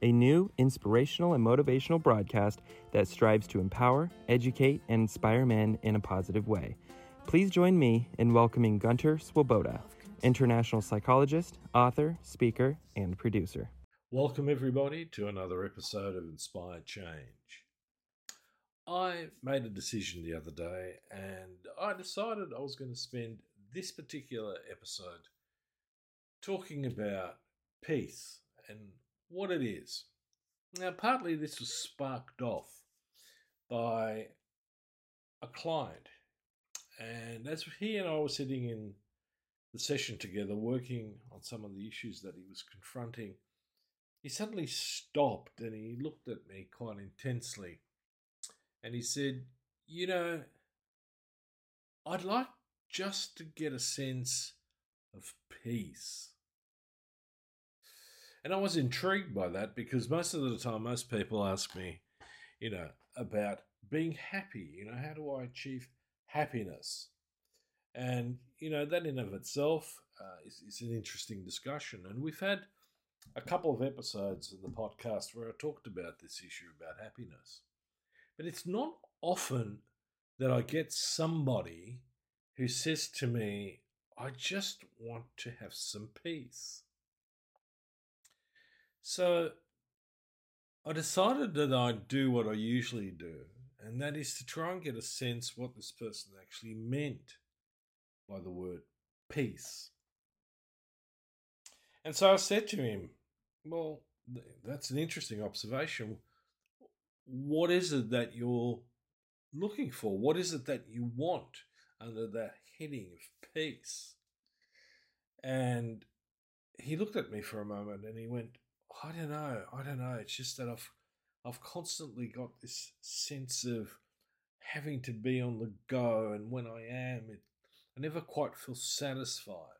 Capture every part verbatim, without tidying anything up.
a new inspirational and motivational broadcast that strives to empower, educate, and inspire men in a positive way. Please join me in welcoming Gunter Swoboda, international psychologist, author, speaker, and producer. Welcome, everybody, to another episode of Inspire Change. I made a decision the other day, and I decided I was going to spend this particular episode talking about peace and what it is. Now, partly this was sparked off by a client. And as he and I were sitting in the session together, working on some of the issues that he was confronting, he suddenly stopped and he looked at me quite intensely. And he said, you know, I'd like just to get a sense of peace. And I was intrigued by that because most of the time, most people ask me, you know, about being happy. You know, how do I achieve happiness? And, you know, that in of itself uh, is, is an interesting discussion. And we've had a couple of episodes in the podcast where I talked about this issue about happiness. But it's not often that I get somebody who says to me, I just want to have some peace. So I decided that I'd do what I usually do, and that is to try and get a sense what this person actually meant by the word peace. And so I said to him, well, that's an interesting observation. What is it that you're looking for? What is it that you want under that heading of peace? And he looked at me for a moment and he went, I don't know, I don't know. It's just that I've I've constantly got this sense of having to be on the go, and when I am, it, I never quite feel satisfied.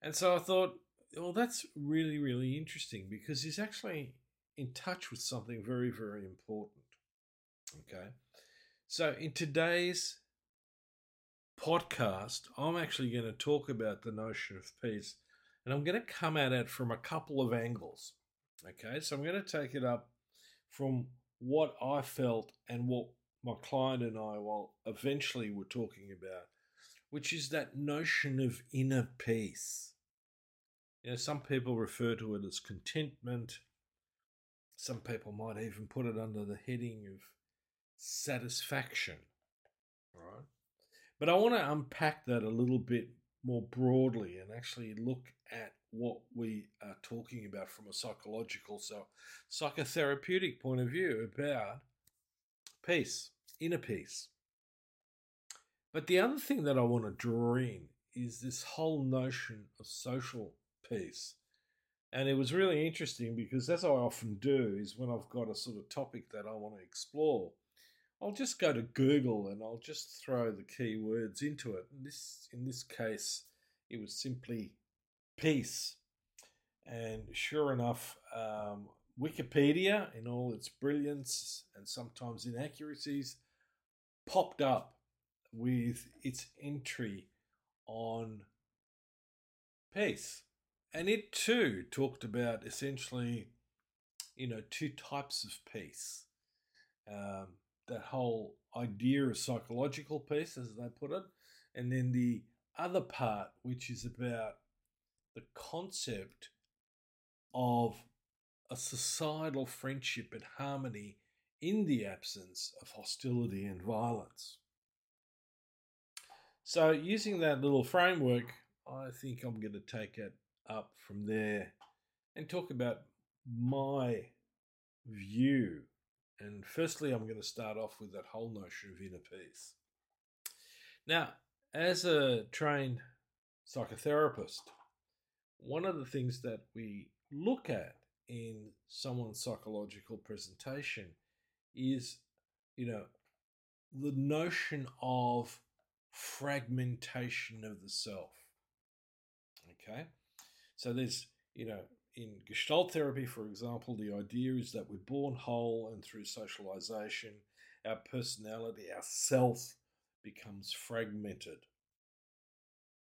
And so I thought, well, that's really, really interesting because he's actually in touch with something very, very important. Okay. So in today's podcast, I'm actually going to talk about the notion of peace. And I'm going to come at it from a couple of angles, okay? So I'm going to take it up from what I felt and what my client and I, well, eventually were talking about, which is that notion of inner peace. You know, some people refer to it as contentment. Some people might even put it under the heading of satisfaction, all right? But I want to unpack that a little bit more broadly and actually look at what we are talking about from a psychological, so psychotherapeutic point of view about peace, inner peace. But the other thing that I want to draw in is this whole notion of social peace. And it was really interesting because as I often do is when I've got a sort of topic that I want to explore, I'll just go to Google and I'll just throw the key words into it. And this, in this case, it was simply peace. And sure enough, um, Wikipedia, in all its brilliance and sometimes inaccuracies, popped up with its entry on peace. And it too talked about essentially, you know, two types of peace. Um, that whole idea of psychological peace, as they put it, and then the other part, which is about the concept of a societal friendship and harmony in the absence of hostility and violence. So using that little framework, I think I'm going to take it up from there and talk about my view. And firstly, I'm going to start off with that whole notion of inner peace. Now, as a trained psychotherapist, one of the things that we look at in someone's psychological presentation is, you know, the notion of fragmentation of the self. Okay? So there's, you know, in Gestalt therapy, for example, the idea is that we're born whole, and through socialization, our personality, our self, becomes fragmented.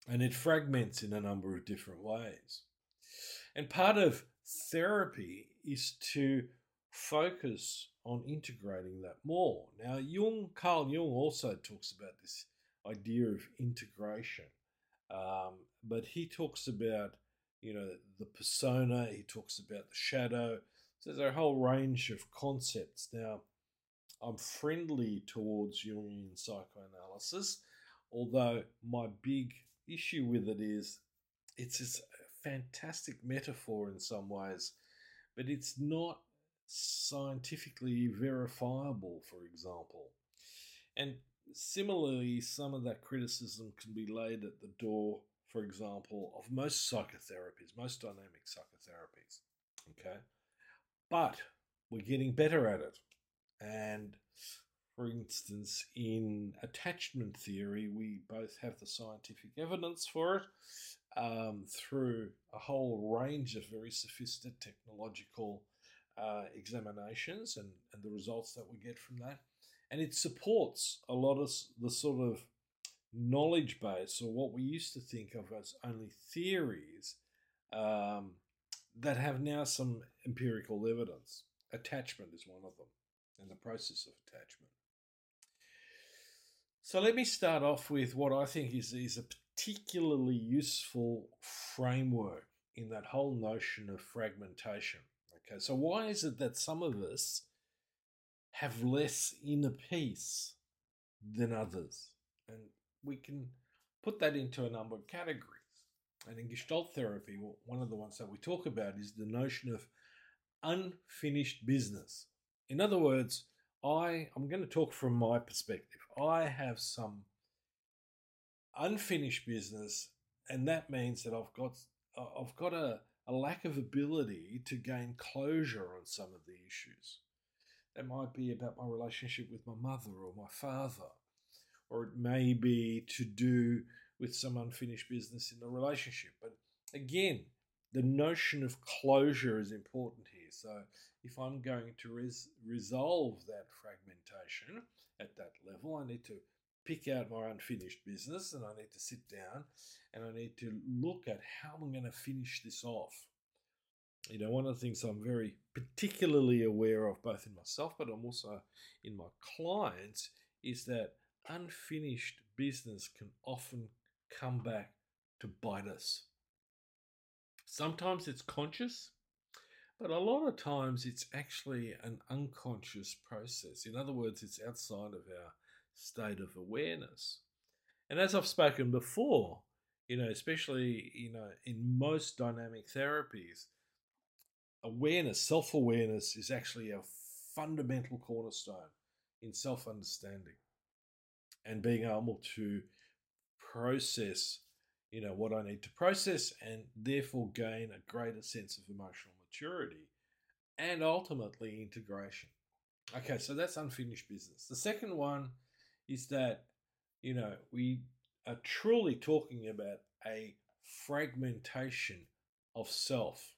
And it fragments in a number of different ways. And part of therapy is to focus on integrating that more. Now, Jung, Carl Jung also talks about this idea of integration. Um, but he talks about, you know, the persona, he talks about the shadow. So there's a whole range of concepts. Now, I'm friendly towards Jungian psychoanalysis, although my big issue with it is it's this fantastic metaphor in some ways, but it's not scientifically verifiable, for example. And similarly, some of that criticism can be laid at the door, for example, of most psychotherapies, most dynamic psychotherapies. Okay? But we're getting better at it. And for instance, in attachment theory, we both have the scientific evidence for it um, through a whole range of very sophisticated technological uh, examinations and, and the results that we get from that. And it supports a lot of the sort of knowledge base, or what we used to think of as only theories, um, that have now some empirical evidence. Attachment is one of them, and the process of attachment. So let me start off with what I think is, is a particularly useful framework in that whole notion of fragmentation. Okay, so why is it that some of us have less inner peace than others? And we can put that into a number of categories. And in Gestalt therapy, one of the ones that we talk about is the notion of unfinished business. In other words, I, I'm going to talk from my perspective. I have some unfinished business, and that means that I've got I've got a, a lack of ability to gain closure on some of the issues. That might be about my relationship with my mother or my father, or it may be to do with some unfinished business in the relationship. But again, the notion of closure is important here. So if I'm going to res- resolve that fragmentation at that level, I need to pick out my unfinished business, and I need to sit down and I need to look at how I'm going to finish this off. You know, one of the things I'm very particularly aware of, both in myself but I'm also in my clients, is that unfinished business can often come back to bite us. Sometimes it's conscious, but a lot of times it's actually an unconscious process. In other words, it's outside of our state of awareness. And as I've spoken before, you know, especially, you know, in most dynamic therapies, awareness, self-awareness is actually a fundamental cornerstone in self-understanding and being able to process you know, what I need to process, and therefore gain a greater sense of emotional maturity and ultimately integration. Okay, so that's unfinished business. The second one is that, you know, we are truly talking about a fragmentation of self.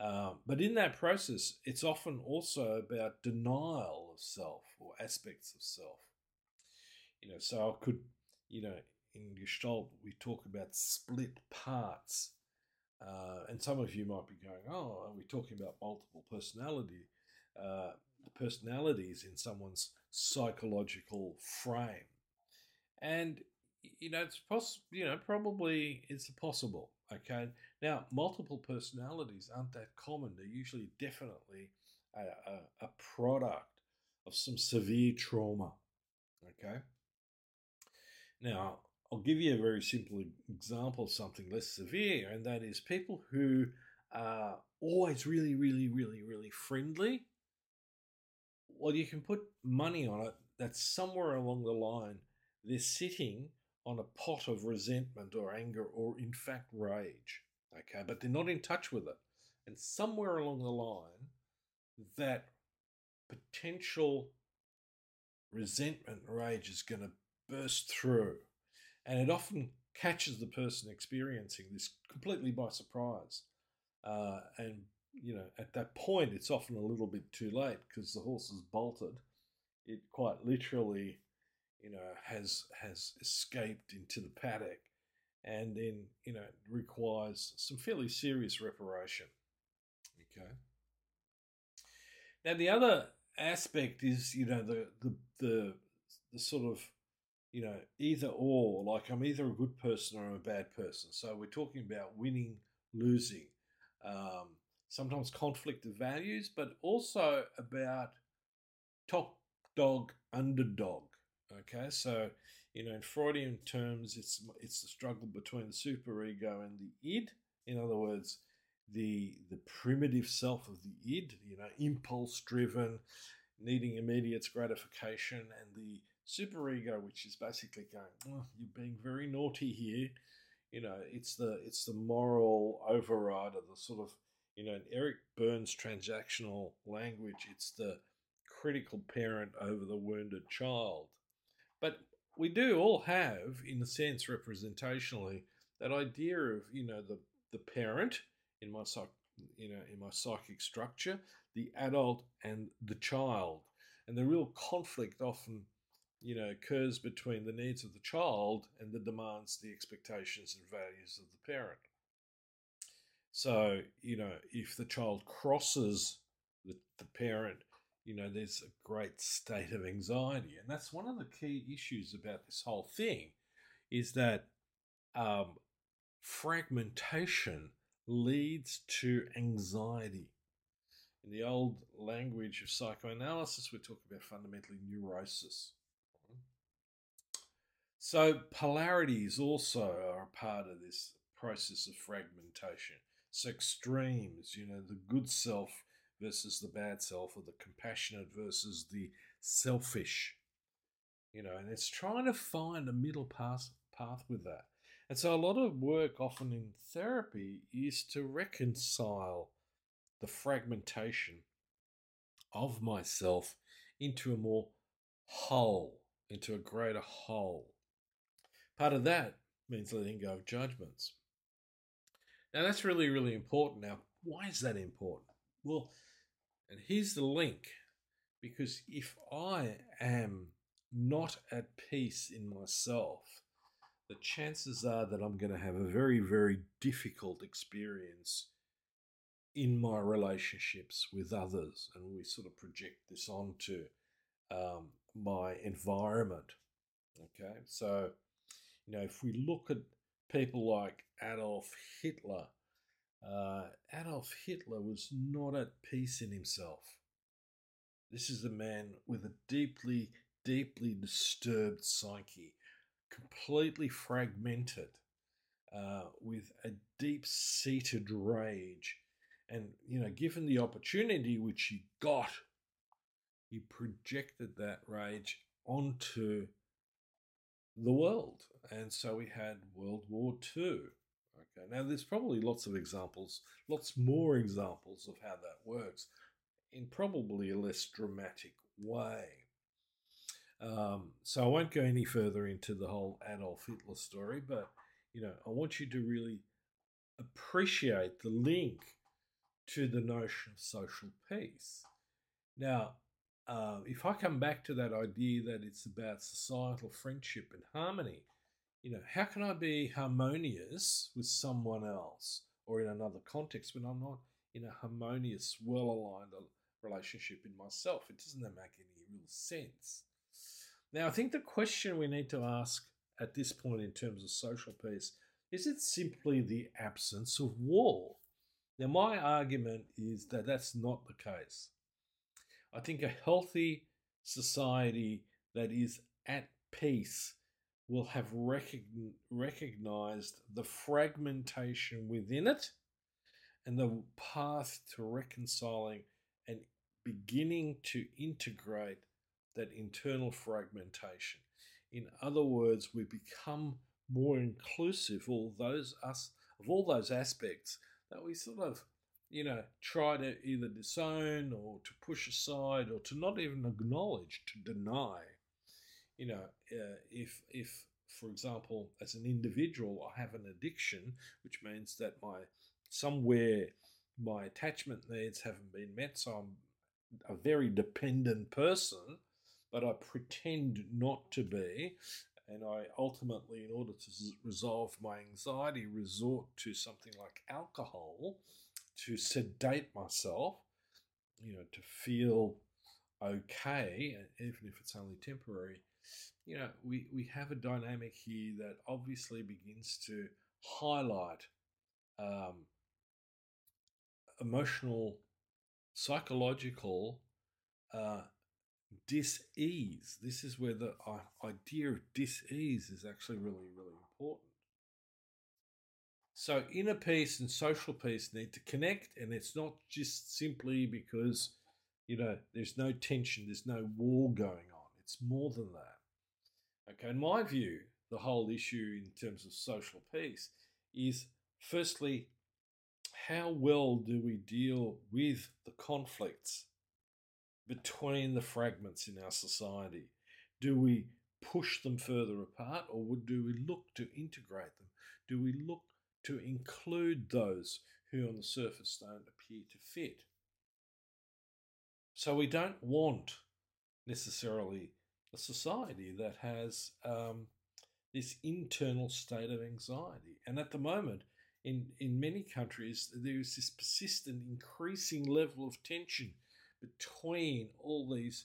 Um, but in that process, it's often also about denial of self or aspects of self. You know, so I could, you know, in Gestalt, we talk about split parts. Uh, and some of you might be going, oh, are we talking about multiple personality uh, personalities in someone's psychological frame? And, you know, it's possible, you know, probably it's possible, okay? Now, multiple personalities aren't that common. They're usually definitely a, a, a product of some severe trauma, okay? Now, I'll give you a very simple example of something less severe, and that is people who are always really, really, really, really friendly. Well, you can put money on it that somewhere along the line they're sitting on a pot of resentment or anger or, in fact, rage. okay? But they're not in touch with it. And somewhere along the line, that potential resentment rage is going to burst through. And it often catches the person experiencing this completely by surprise. Uh, and, you know, at that point, it's often a little bit too late because the horse has bolted. It quite literally, you know, has has escaped into the paddock, and then, you know, requires some fairly serious reparation. Okay. Now, the other aspect is, you know, the the the, the sort of, you know, either or, like I'm either a good person or I'm a bad person. So we're talking about winning, losing, um, sometimes conflict of values, but also about top dog, underdog. Okay, so, you know, in Freudian terms, it's it's the struggle between the superego and the id. In other words, the the primitive self of the id, you know, impulse-driven, needing immediate gratification, and the superego, which is basically going, oh, you're being very naughty here. You know, it's the it's the moral override of the sort of, you know, in Eric Burns' transactional language, it's the critical parent over the wounded child. But we do all have, in a sense, representationally, that idea of, you know, the the parent in my psych, you know, in my psychic structure, the adult and the child, and the real conflict often, you know, occurs between the needs of the child and the demands, the expectations and values of the parent. So, you know, if the child crosses the, the parent, you know, there's a great state of anxiety. And that's one of the key issues about this whole thing, is that um, fragmentation leads to anxiety. In the old language of psychoanalysis, we talk about fundamentally neurosis. So polarities also are a part of this process of fragmentation. So extremes, you know, the good self versus the bad self, or the compassionate versus the selfish, you know, and it's trying to find a middle path, path with that. And so a lot of work often in therapy is to reconcile the fragmentation of myself into a more whole, into a greater whole. Part of that means letting go of judgments. Now that's really, really important. Now, why is that important? Well, and here's the link, because if I am not at peace in myself, the chances are that I'm going to have a very, very difficult experience in my relationships with others. And we sort of project this onto um, my environment. Okay, so, you know, if we look at people like Adolf Hitler, Uh, Adolf Hitler was not at peace in himself. This is a man with a deeply, deeply disturbed psyche, completely fragmented, uh, with a deep-seated rage. And, you know, given the opportunity which he got, he projected that rage onto the world. And so we had World War Two. Okay, now there's probably lots of examples, lots more examples of how that works in probably a less dramatic way. Um, so I won't go any further into the whole Adolf Hitler story, but, you know, I want you to really appreciate the link to the notion of social peace. Now, uh, if I come back to that idea that it's about societal friendship and harmony, you know, how can I be harmonious with someone else or in another context when I'm not in a harmonious, well-aligned relationship in myself? It doesn't make any real sense. Now, I think the question we need to ask at this point in terms of social peace, is it simply the absence of war? Now, my argument is that that's not the case. I think a healthy society that is at peace will have recogn- recognized the fragmentation within it and the path to reconciling and beginning to integrate that internal fragmentation. In other words, we become more inclusive, or those us of all those aspects that we sort of, you know, try to either disown or to push aside or to not even acknowledge, to deny. You know, uh, if, if, for example, as an individual, I have an addiction, which means that my somewhere my attachment needs haven't been met, so I'm a very dependent person, but I pretend not to be, and I ultimately, in order to resolve my anxiety, resort to something like alcohol to sedate myself, you know, to feel okay, even if it's only temporary. You know, we, we have a dynamic here that obviously begins to highlight um, emotional, psychological uh, dis-ease. This is where the idea of dis-ease is actually really, really important. So inner peace and social peace need to connect, and it's not just simply because, you know, there's no tension, there's no war going on. It's more than that. Okay, in my view, the whole issue in terms of social peace is, firstly, how well do we deal with the conflicts between the fragments in our society? Do we push them further apart, or do we look to integrate them? Do we look to include those who on the surface don't appear to fit? So we don't want necessarily a society that has um, this internal state of anxiety. And at the moment, in, in many countries, there is this persistent, increasing level of tension between all these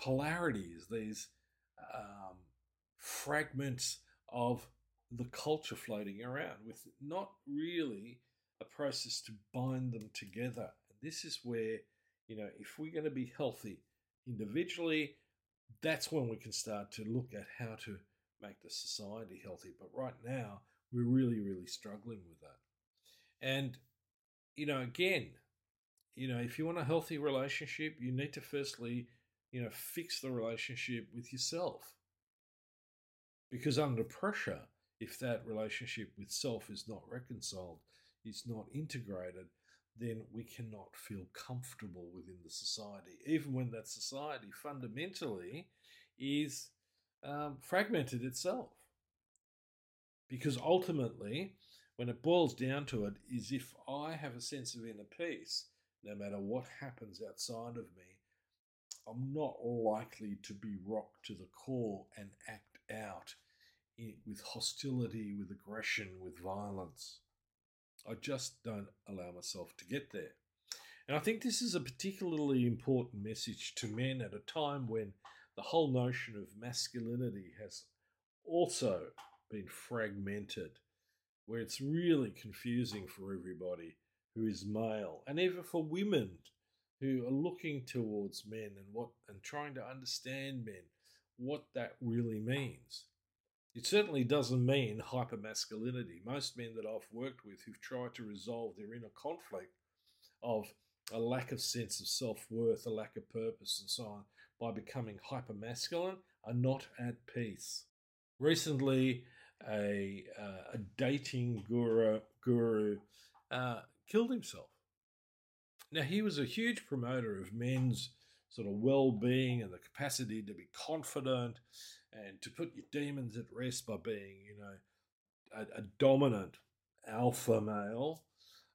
polarities, these um, fragments of the culture floating around, with not really a process to bind them together. And this is where, you know, if we're going to be healthy individually, that's when we can start to look at how to make the society healthy. But right now, we're really, really struggling with that. And, you know, again, you know, if you want a healthy relationship, you need to firstly, you know, fix the relationship with yourself. Because under pressure, if that relationship with self is not reconciled, is not integrated, then we cannot feel comfortable within the society, even when that society fundamentally is um, fragmented itself. Because ultimately, when it boils down to it, is if I have a sense of inner peace, no matter what happens outside of me, I'm not likely to be rocked to the core and act out in, with hostility, with aggression, with violence. I just don't allow myself to get there. And I think this is a particularly important message to men at a time when the whole notion of masculinity has also been fragmented, where it's really confusing for everybody who is male, and even for women who are looking towards men and what and trying to understand men, what that really means. It certainly doesn't mean hypermasculinity. Most men that I've worked with who've tried to resolve their inner conflict of a lack of sense of self-worth, a lack of purpose and so on, by becoming hypermasculine are not at peace. Recently, a, uh, a dating guru, guru uh, killed himself. Now, he was a huge promoter of men's sort of well-being and the capacity to be confident and to put your demons at rest by being, you know, a, a dominant alpha male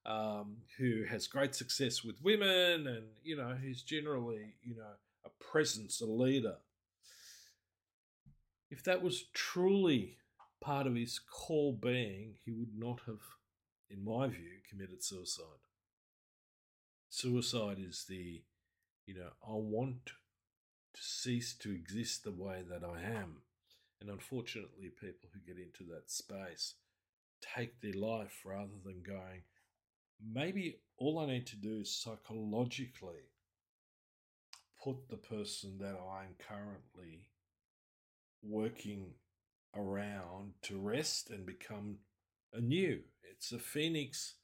um, who has great success with women and, you know, who's generally, you know, a presence, a leader. If that was truly part of his core being, he would not have, in my view, committed suicide. Suicide is the, you know, I want to cease to exist the way that I am. And unfortunately, people who get into that space take their life rather than going, maybe all I need to do is psychologically put the person that I'm currently working around to rest and become anew. It's a phoenix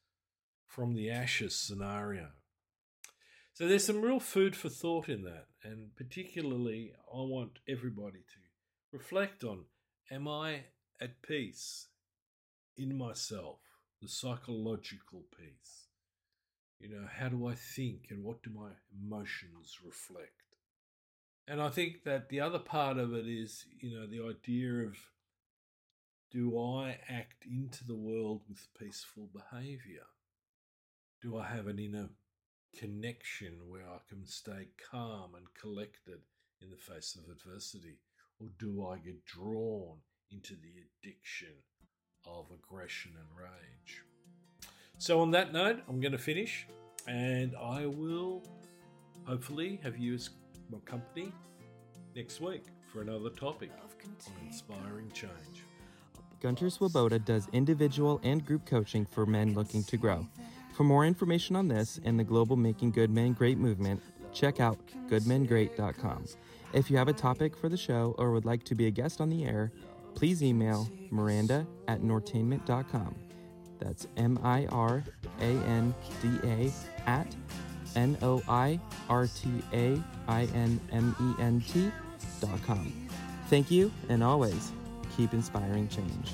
from the ashes scenario. So there's some real food for thought in that, and particularly I want everybody to reflect on, am I at peace? in myself, the psychological piece. You know, how do I think and what do my emotions reflect? And I think that the other part of it is, you know, the idea of, do I act into the world with peaceful behavior? Do I have an inner connection where I can stay calm and collected in the face of adversity? Or do I get drawn into the addiction of aggression and rage? So on that note, I'm going to finish, and I will hopefully have you as my company next week for another topic on Inspiring Change. Gunter Swoboda does individual and group coaching for men looking to grow. For more information on this and the global Making Good Men Great movement, check out good men great dot com. If you have a topic for the show or would like to be a guest on the air, please email Miranda at nortainment dot com. That's M I R A N D A at N O I R T A I N M E N T dot com. Thank you, and always keep inspiring change.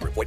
Group. Void